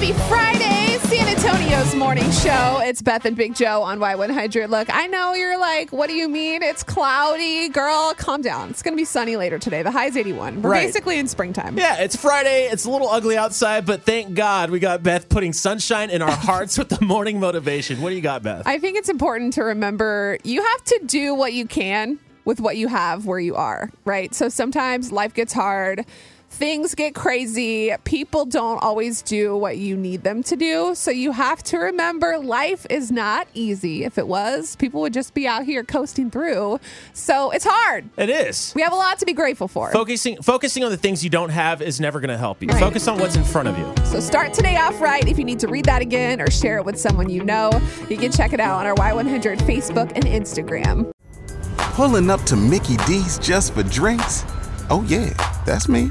Happy Friday, San Antonio's morning show. It's Beth and Big Joe on Y100. Look, I know you're like, what do you mean? It's cloudy. Girl, calm down. It's going to be sunny later today. The high is 81. We're basically in springtime. Yeah, it's Friday. It's a little ugly outside, but thank God we got Beth putting sunshine in our hearts with the morning motivation. What do you got, Beth? I think it's important to remember you have to do what you can with what you have where you are, right? So sometimes life gets hard. Things get crazy. People don't always do what you need them to do. So you have to remember life is not easy. If it was, people would just be out here coasting through. So it's hard. It is. We have a lot to be grateful for. Focusing on the things you don't have is never going to help you. Right. Focus on what's in front of you. So start today off right. If you need to read that again or share it with someone you know, you can check it out on our Y100 Facebook and Instagram. Pulling up to Mickey D's just for drinks? Oh, yeah, that's me.